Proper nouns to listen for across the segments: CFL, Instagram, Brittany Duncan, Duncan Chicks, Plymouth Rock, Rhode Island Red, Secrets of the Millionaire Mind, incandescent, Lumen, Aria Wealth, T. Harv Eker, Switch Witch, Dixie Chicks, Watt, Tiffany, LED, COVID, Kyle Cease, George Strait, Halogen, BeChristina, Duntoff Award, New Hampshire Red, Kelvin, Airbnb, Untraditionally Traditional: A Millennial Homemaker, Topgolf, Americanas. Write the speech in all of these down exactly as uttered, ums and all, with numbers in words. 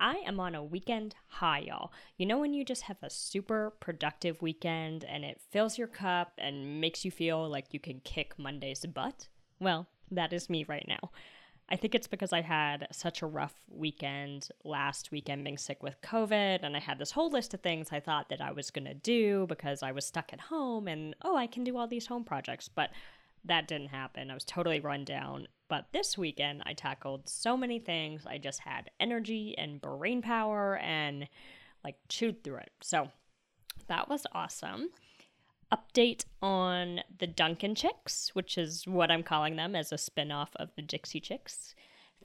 I am on a weekend high, y'all. You know when you just have a super productive weekend and it fills your cup and makes you feel like you can kick Monday's butt? Well, that is me right now. I think it's because I had such a rough weekend last weekend being sick with COVID, and I had this whole list of things I thought that I was going to do because I was stuck at home and, oh, I can do all these home projects, but that didn't happen. I was totally run down. But this weekend, I tackled so many things. I just had energy and brain power and like chewed through it. So that was awesome. Update on the Duncan Chicks, which is what I'm calling them as a spinoff of the Dixie Chicks.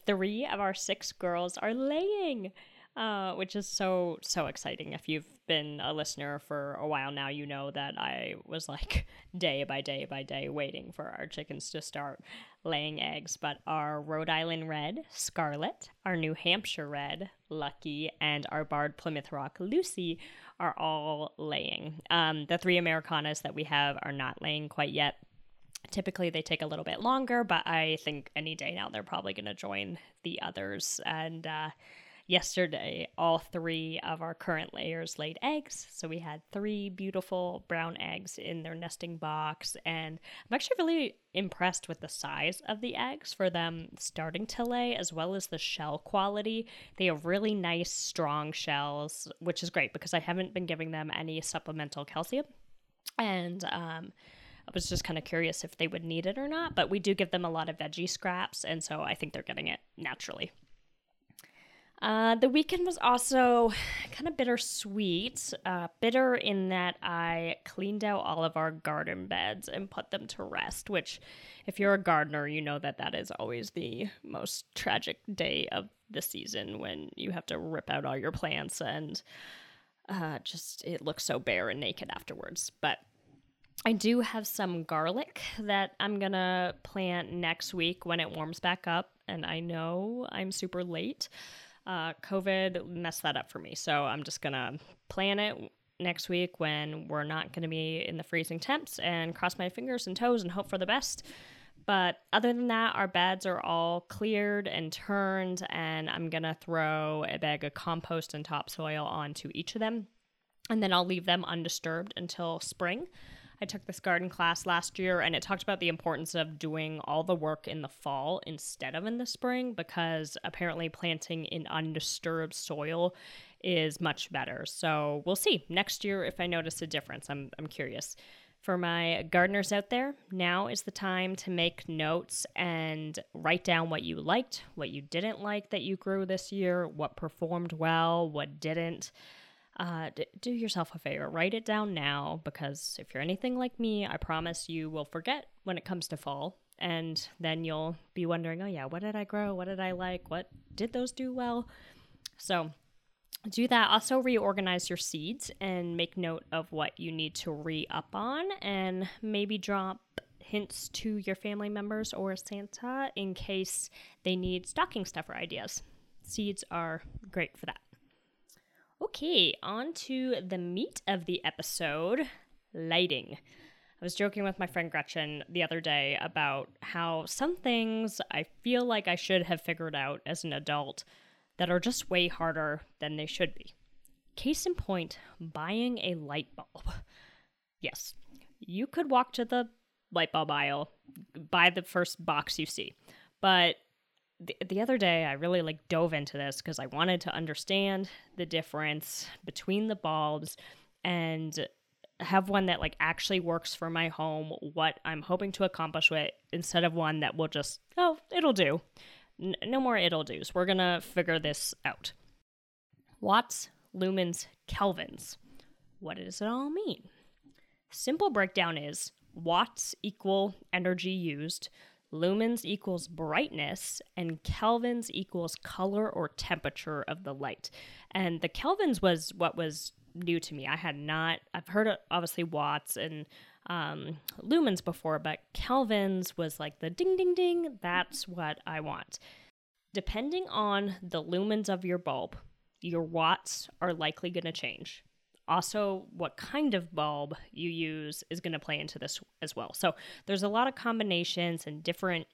Three of our six girls are laying, uh, which is so, so exciting. If you've been a listener for a while now, you know that I was like day by day by day waiting for our chickens to start laying eggs. But our Rhode Island Red, Scarlet, our New Hampshire Red, Lucky, and our barred Plymouth Rock, Lucy, are all laying. Um, the three Americanas that we have are not laying quite yet. Typically, they take a little bit longer, but I think any day now they're probably going to join the others. And uh, yesterday, all three of our current layers laid eggs. So we had three beautiful brown eggs in their nesting box. And I'm actually really impressed with the size of the eggs for them starting to lay, as well as the shell quality. They have really nice, strong shells, which is great because I haven't been giving them any supplemental calcium. And um, I was just kind of curious if they would need it or not. But we do give them a lot of veggie scraps. And so I think they're getting it naturally. Uh, the weekend was also kind of bittersweet, uh, bitter in that I cleaned out all of our garden beds and put them to rest, which if you're a gardener, you know that that is always the most tragic day of the season when you have to rip out all your plants and uh, just it looks so bare and naked afterwards. But I do have some garlic that I'm going to plant next week when it warms back up, and I know I'm super late. Uh, COVID messed that up for me. So I'm just going to plan it next week when we're not going to be in the freezing temps and cross my fingers and toes and hope for the best. But other than that, our beds are all cleared and turned, and I'm going to throw a bag of compost and topsoil onto each of them. And then I'll leave them undisturbed until spring. I took this garden class last year, and it talked about the importance of doing all the work in the fall instead of in the spring, because apparently planting in undisturbed soil is much better. So we'll see next year if I notice a difference. I'm I'm curious. For my gardeners out there, now is the time to make notes and write down what you liked, what you didn't like that you grew this year, what performed well, what didn't. Uh, d- do yourself a favor, write it down now, because if you're anything like me, I promise you will forget when it comes to fall, and then you'll be wondering, oh yeah, what did I grow? What did I like? What did those do well? So do that. Also reorganize your seeds and make note of what you need to re-up on, and maybe drop hints to your family members or Santa in case they need stocking stuffer ideas. Seeds are great for that. Okay, on to the meat of the episode, lighting. I was joking with my friend Gretchen the other day about how some things I feel like I should have figured out as an adult that are just way harder than they should be. Case in point, buying a light bulb. Yes, you could walk to the light bulb aisle, buy the first box you see, but The, the other day, I really like dove into this because I wanted to understand the difference between the bulbs and have one that like actually works for my home, what I'm hoping to accomplish with, instead of one that will just, oh, it'll do. N- no more it'll do's. We're going to figure this out. Watts, lumens, Kelvins. What does it all mean? Simple breakdown is watts equal energy used, lumens equals brightness, and kelvins equals color or temperature of the light. And the kelvins was what was new to me. I had not, I've heard of, obviously, watts and um, lumens before, but kelvins was like the ding, ding, ding, that's what I want. Depending on the lumens of your bulb, your watts are likely going to change. Also, what kind of bulb you use is going to play into this as well. So there's a lot of combinations and different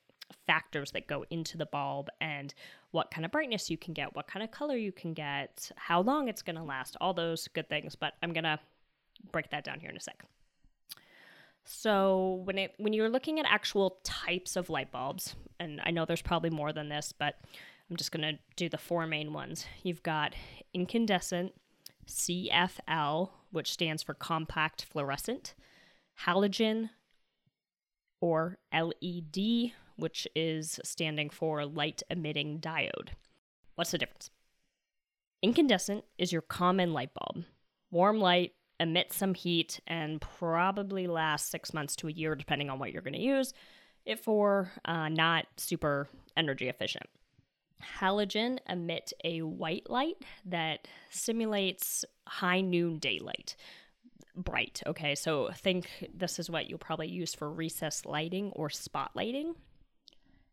factors that go into the bulb and what kind of brightness you can get, what kind of color you can get, how long it's going to last, all those good things. But I'm going to break that down here in a sec. So when it when you're looking at actual types of light bulbs, and I know there's probably more than this, but I'm just going to do the four main ones. You've got incandescent, C F L, which stands for compact fluorescent, halogen, or L E D, which is standing for light emitting diode. What's the difference? Incandescent is your common light bulb. Warm light emits some heat and probably lasts six months to a year, depending on what you're going to use it for, uh, not super energy efficient. Halogen emit a white light that simulates high noon daylight bright. Okay, so think this is what you'll probably use for recessed lighting or spotlighting.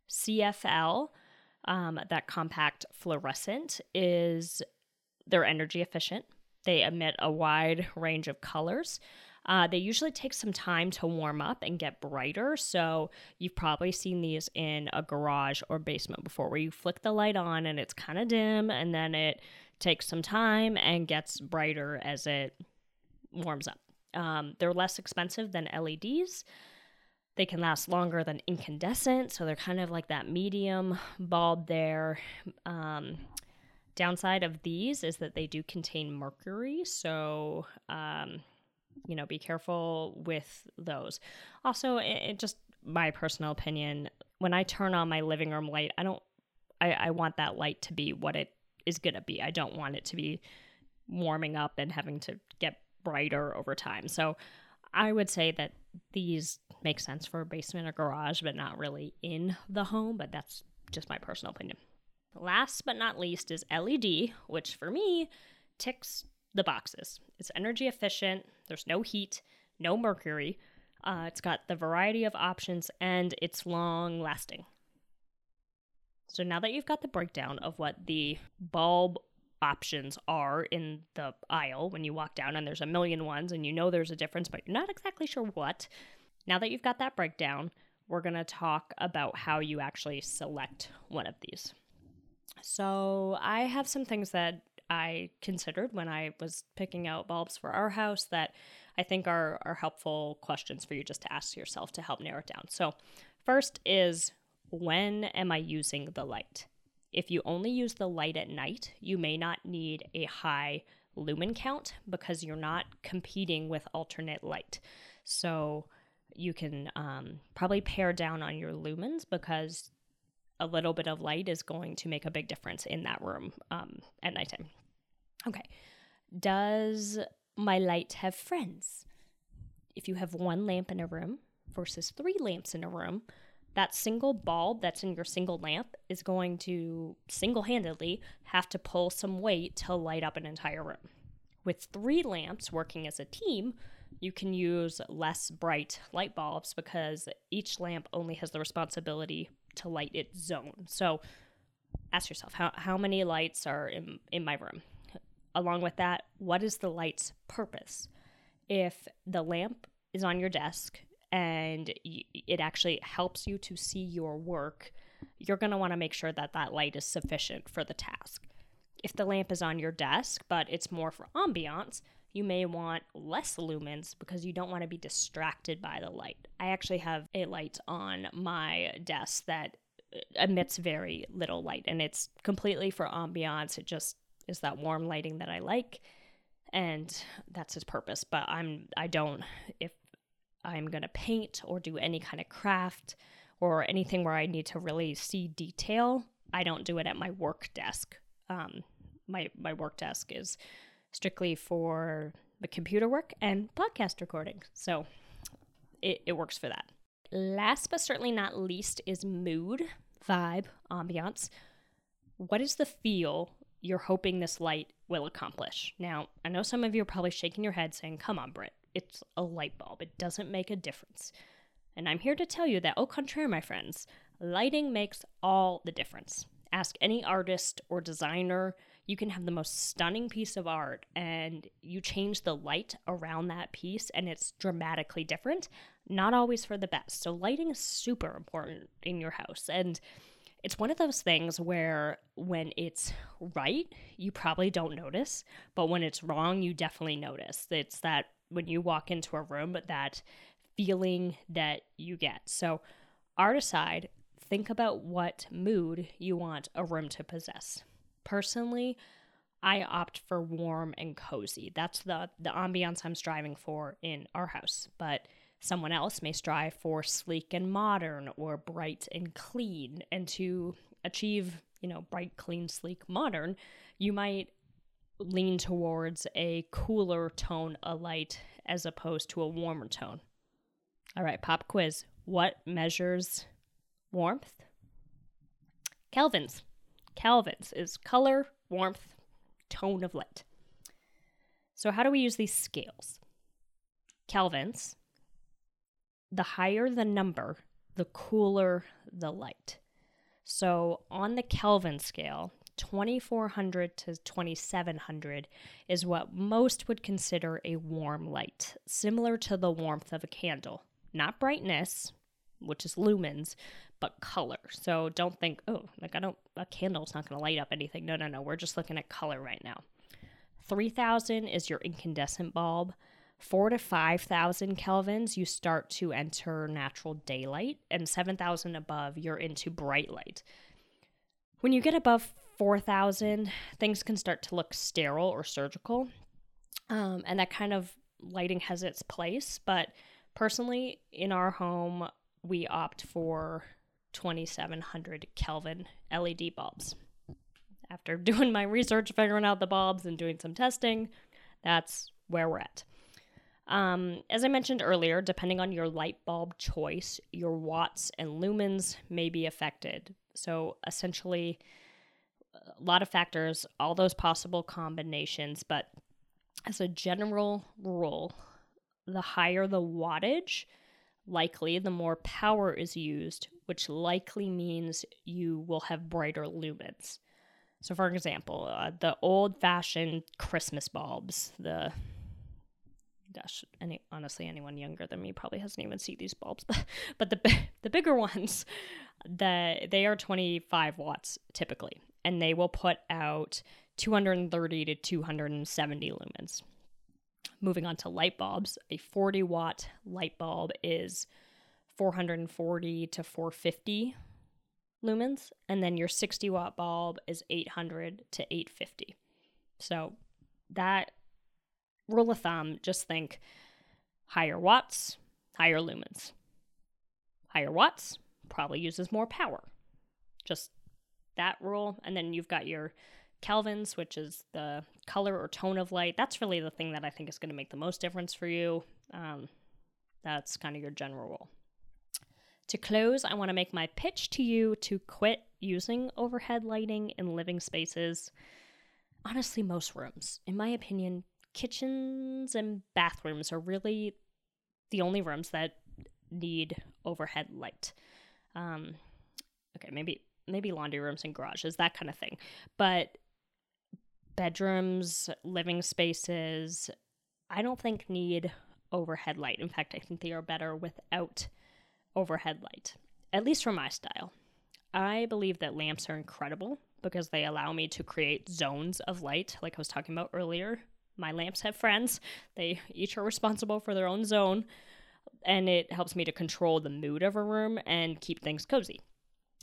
C F L, um, that compact fluorescent, is they're energy efficient. They emit a wide range of colors. Uh, they usually take some time to warm up and get brighter, so you've probably seen these in a garage or basement before, where you flick the light on and it's kind of dim, and then it takes some time and gets brighter as it warms up. Um, they're less expensive than L E Ds. They can last longer than incandescent, so they're kind of like that medium bulb there. Um, downside of these is that they do contain mercury, so... Um, You know, be careful with those. Also, it, it just my personal opinion, when I turn on my living room light, I don't, I, I want that light to be what it is going to be. I don't want it to be warming up and having to get brighter over time. So I would say that these make sense for a basement or garage, but not really in the home. But that's just my personal opinion. Last but not least is L E D, which for me ticks the boxes. It's energy efficient. There's no heat, no mercury. Uh, it's got the variety of options, and it's long lasting. So now that you've got the breakdown of what the bulb options are in the aisle when you walk down, and there's a million ones, and you know there's a difference, but you're not exactly sure what. Now that you've got that breakdown, we're going to talk about how you actually select one of these. So I have some things that I considered when I was picking out bulbs for our house that I think are, are helpful questions for you just to ask yourself to help narrow it down. So first is, when am I using the light? If you only use the light at night, you may not need a high lumen count because you're not competing with alternate light. So you can um, probably pare down on your lumens because a little bit of light is going to make a big difference in that room um, at nighttime. Okay. Does my light have friends? If you have one lamp in a room versus three lamps in a room, that single bulb that's in your single lamp is going to single-handedly have to pull some weight to light up an entire room. With three lamps working as a team, you can use less bright light bulbs because each lamp only has the responsibility to light its zone. So ask yourself, how, how many lights are in, in my room? Along with that, what is the light's purpose? If the lamp is on your desk and y- it actually helps you to see your work, you're going to want to make sure that that light is sufficient for the task. If the lamp is on your desk, but it's more for ambiance, you may want less lumens because you don't want to be distracted by the light. I actually have a light on my desk that emits very little light, and it's completely for ambiance. It just is that warm lighting that I like, and that's its purpose. But I'm, I don't, if I'm going to paint or do any kind of craft or anything where I need to really see detail, I don't do it at my work desk. Um, my, my work desk is strictly for the computer work and podcast recording. So it, it works for that. Last but certainly not least is mood, vibe, ambiance. What is the feel you're hoping this light will accomplish? Now, I know some of you are probably shaking your head saying, come on, Britt, it's a light bulb. It doesn't make a difference. And I'm here to tell you that, au contraire, my friends, lighting makes all the difference. Ask any artist or designer. You can have the most stunning piece of art and you change the light around that piece and it's dramatically different, not always for the best. So lighting is super important in your house. And it's one of those things where when it's right, you probably don't notice, but when it's wrong, you definitely notice. It's that when you walk into a room, but that feeling that you get. So art aside, think about what mood you want a room to possess. Personally, I opt for warm and cozy. That's the, the ambiance I'm striving for in our house. But someone else may strive for sleek and modern or bright and clean. And to achieve, you know, bright, clean, sleek, modern, you might lean towards a cooler tone of light as opposed to a warmer tone. All right, pop quiz. What measures warmth? Kelvins. Kelvins is color, warmth, tone of light. So how do we use these scales? Kelvins, the higher the number, the cooler the light. So on the Kelvin scale, twenty-four hundred to twenty-seven hundred is what most would consider a warm light, similar to the warmth of a candle. Not brightness, which is lumens, but color. So don't think, oh, like I don't, a candle's not going to light up anything. No, no, no. We're just looking at color right now. three thousand is your incandescent bulb. four to five thousand kelvins, you start to enter natural daylight. And seven thousand above, you're into bright light. When you get above four thousand, things can start to look sterile or surgical. Um, and that kind of lighting has its place. But personally, in our home, we opt for twenty-seven hundred Kelvin L E D bulbs. After doing my research, figuring out the bulbs and doing some testing, that's where we're at. Um, as I mentioned earlier, depending on your light bulb choice, your watts and lumens may be affected. So essentially, a lot of factors, all those possible combinations, but as a general rule, the higher the wattage, likely the more power is used, which likely means you will have brighter lumens. So for example, uh, the old-fashioned Christmas bulbs, the, gosh, any, honestly, anyone younger than me probably hasn't even seen these bulbs, but, but the the bigger ones, the, they are twenty-five watts typically, and they will put out two hundred thirty to two hundred seventy lumens. Moving on to light bulbs, a forty watt light bulb is four hundred forty to four hundred fifty lumens, and then your sixty watt bulb is eight hundred to eight hundred fifty. So that rule of thumb, just think higher watts, higher lumens. Higher watts probably uses more power. Just that rule, and then you've got your Kelvins, which is the color or tone of light. That's really the thing that I think is going to make the most difference for you. Um, that's kind of your general rule. To close, I want to make my pitch to you to quit using overhead lighting in living spaces. Honestly, most rooms. In my opinion, kitchens and bathrooms are really the only rooms that need overhead light. Um, okay, maybe maybe laundry rooms and garages, that kind of thing. But bedrooms, living spaces, I don't think need overhead light. In fact, I think they are better without overhead light, at least for my style. I believe that lamps are incredible because they allow me to create zones of light, like I was talking about earlier. My lamps have friends. They each are responsible for their own zone, and it helps me to control the mood of a room and keep things cozy.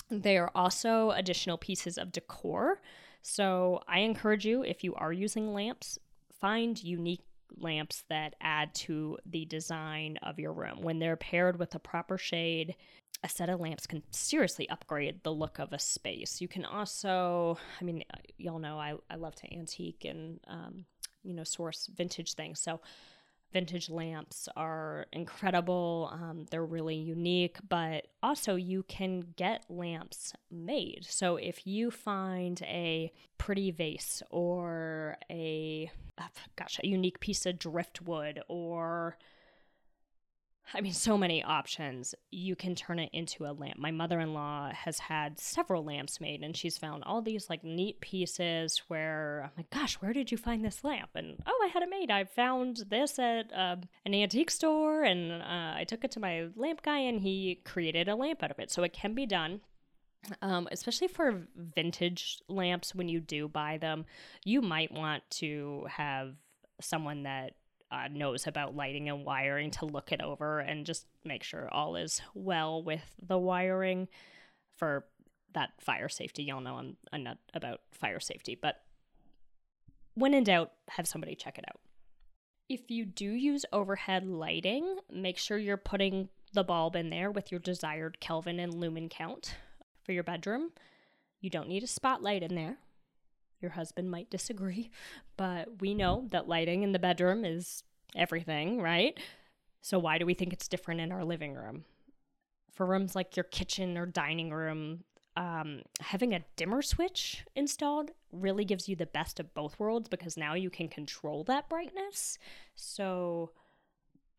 They are also additional pieces of decor. So I encourage you, if you are using lamps, find unique lamps that add to the design of your room. When they're paired with a proper shade, a set of lamps can seriously upgrade the look of a space. You can also, I mean, y'all know I, I love to antique and, um, you know, source vintage things. So vintage lamps are incredible. Um, they're really unique, but also you can get lamps made. So if you find a pretty vase or a, oh gosh, a unique piece of driftwood, or I mean, so many options, you can turn it into a lamp. My mother-in-law has had several lamps made, and she's found all these like neat pieces where I'm like, gosh, where did you find this lamp? And oh, I had it made. I found this at uh, an antique store, and uh, I took it to my lamp guy, and he created a lamp out of it. So it can be done. Um, especially for vintage lamps, when you do buy them, you might want to have someone that Uh, knows about lighting and wiring to look it over and just make sure all is well with the wiring for that fire safety. Y'all know I'm a nut about fire safety, but when in doubt, have somebody check it out. If you do use overhead lighting, make sure you're putting the bulb in there with your desired Kelvin and lumen count for your bedroom. You don't need a spotlight in there. Your husband might disagree, but we know that lighting in the bedroom is everything, right? So why do we think it's different in our living room? For rooms like your kitchen or dining room, um, having a dimmer switch installed really gives you the best of both worlds, because now you can control that brightness. So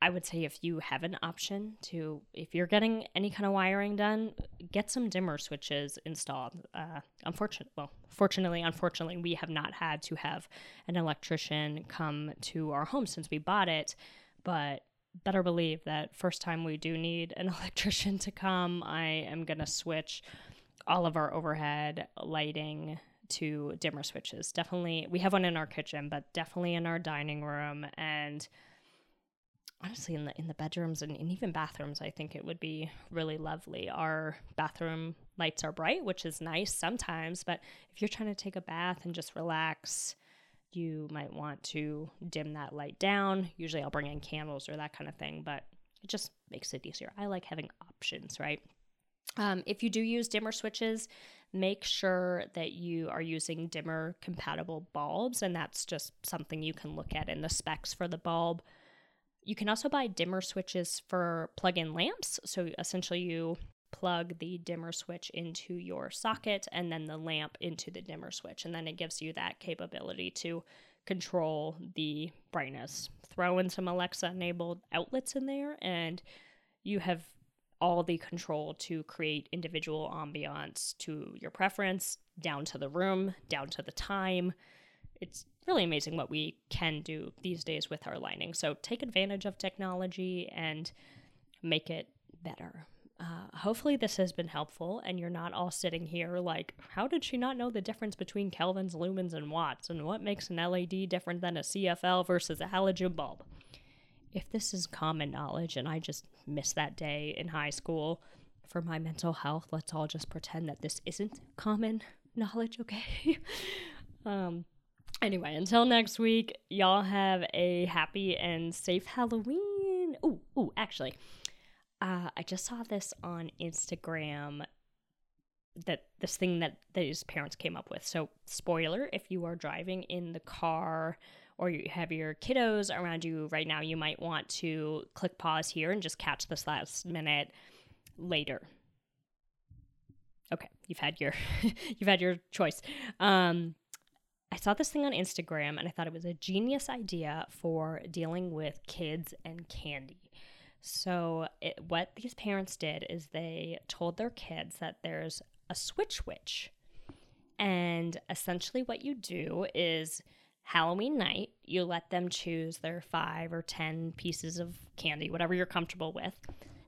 I would say if you have an option to, if you're getting any kind of wiring done, get some dimmer switches installed. Uh, unfortunately, well, fortunately, unfortunately, we have not had to have an electrician come to our home since we bought it, but better believe that first time we do need an electrician to come, I am going to switch all of our overhead lighting to dimmer switches. Definitely, we have one in our kitchen, but definitely in our dining room, and honestly, in the in the bedrooms and, and even bathrooms, I think it would be really lovely. Our bathroom lights are bright, which is nice sometimes, but if you're trying to take a bath and just relax, you might want to dim that light down. Usually I'll bring in candles or that kind of thing, but it just makes it easier. I like having options, right? Um, if you do use dimmer switches, make sure that you are using dimmer compatible bulbs, and that's just something you can look at in the specs for the bulb. You can also buy dimmer switches for plug-in lamps. So essentially you plug the dimmer switch into your socket and then the lamp into the dimmer switch. And then it gives you that capability to control the brightness. Throw in some Alexa-enabled outlets in there and you have all the control to create individual ambiance to your preference, down to the room, down to the time. It's really amazing what we can do these days with our lighting. So take advantage of technology and make it better. Uh, hopefully this has been helpful and you're not all sitting here like, how did she not know the difference between Kelvins, lumens, and watts? And what makes an L E D different than a C F L versus a halogen bulb? If this is common knowledge and I just miss that day in high school for my mental health, let's all just pretend that this isn't common knowledge, okay? um... Anyway, until next week, y'all have a happy and safe Halloween. Ooh, ooh, actually, uh, I just saw this on Instagram, that this thing that these parents came up with. So, spoiler, if you are driving in the car or you have your kiddos around you right now, you might want to click pause here and just catch this last minute later. Okay, you've had your, you've had your choice. Um... I saw this thing on Instagram and I thought it was a genius idea for dealing with kids and candy. So it, what these parents did is they told their kids that there's a Switch Witch. And essentially what you do is Halloween night, you let them choose their five or ten pieces of candy, whatever you're comfortable with.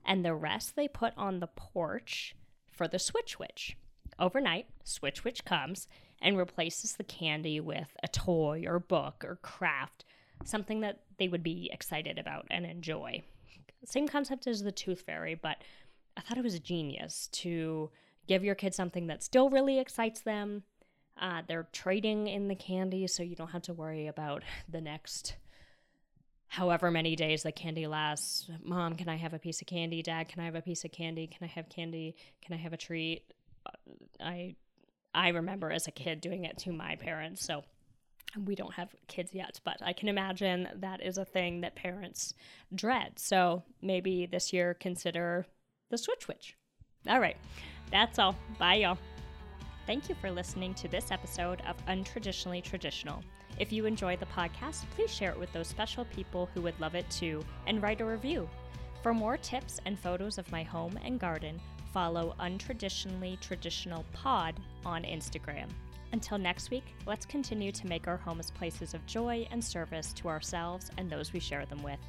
And the rest they put on the porch for the Switch Witch. Overnight, Switch Witch comes and replaces the candy with a toy or book or craft, something that they would be excited about and enjoy. Same concept as the Tooth Fairy, but I thought it was genius to give your kids something that still really excites them. Uh, they're trading in the candy, so you don't have to worry about the next however many days the candy lasts. Mom, can I have a piece of candy? Dad, can I have a piece of candy? Can I have candy? Can I have a treat? I... I remember as a kid doing it to my parents, so we don't have kids yet, but I can imagine that is a thing that parents dread. So maybe this year consider the Switch Witch. All right, that's all. Bye, y'all. Thank you for listening to this episode of Untraditionally Traditional. If you enjoy the podcast, please share it with those special people who would love it too, and write a review. For more tips and photos of my home and garden, follow Untraditionally Traditional Pod on Instagram. Until next week, let's continue to make our homes places of joy and service to ourselves and those we share them with.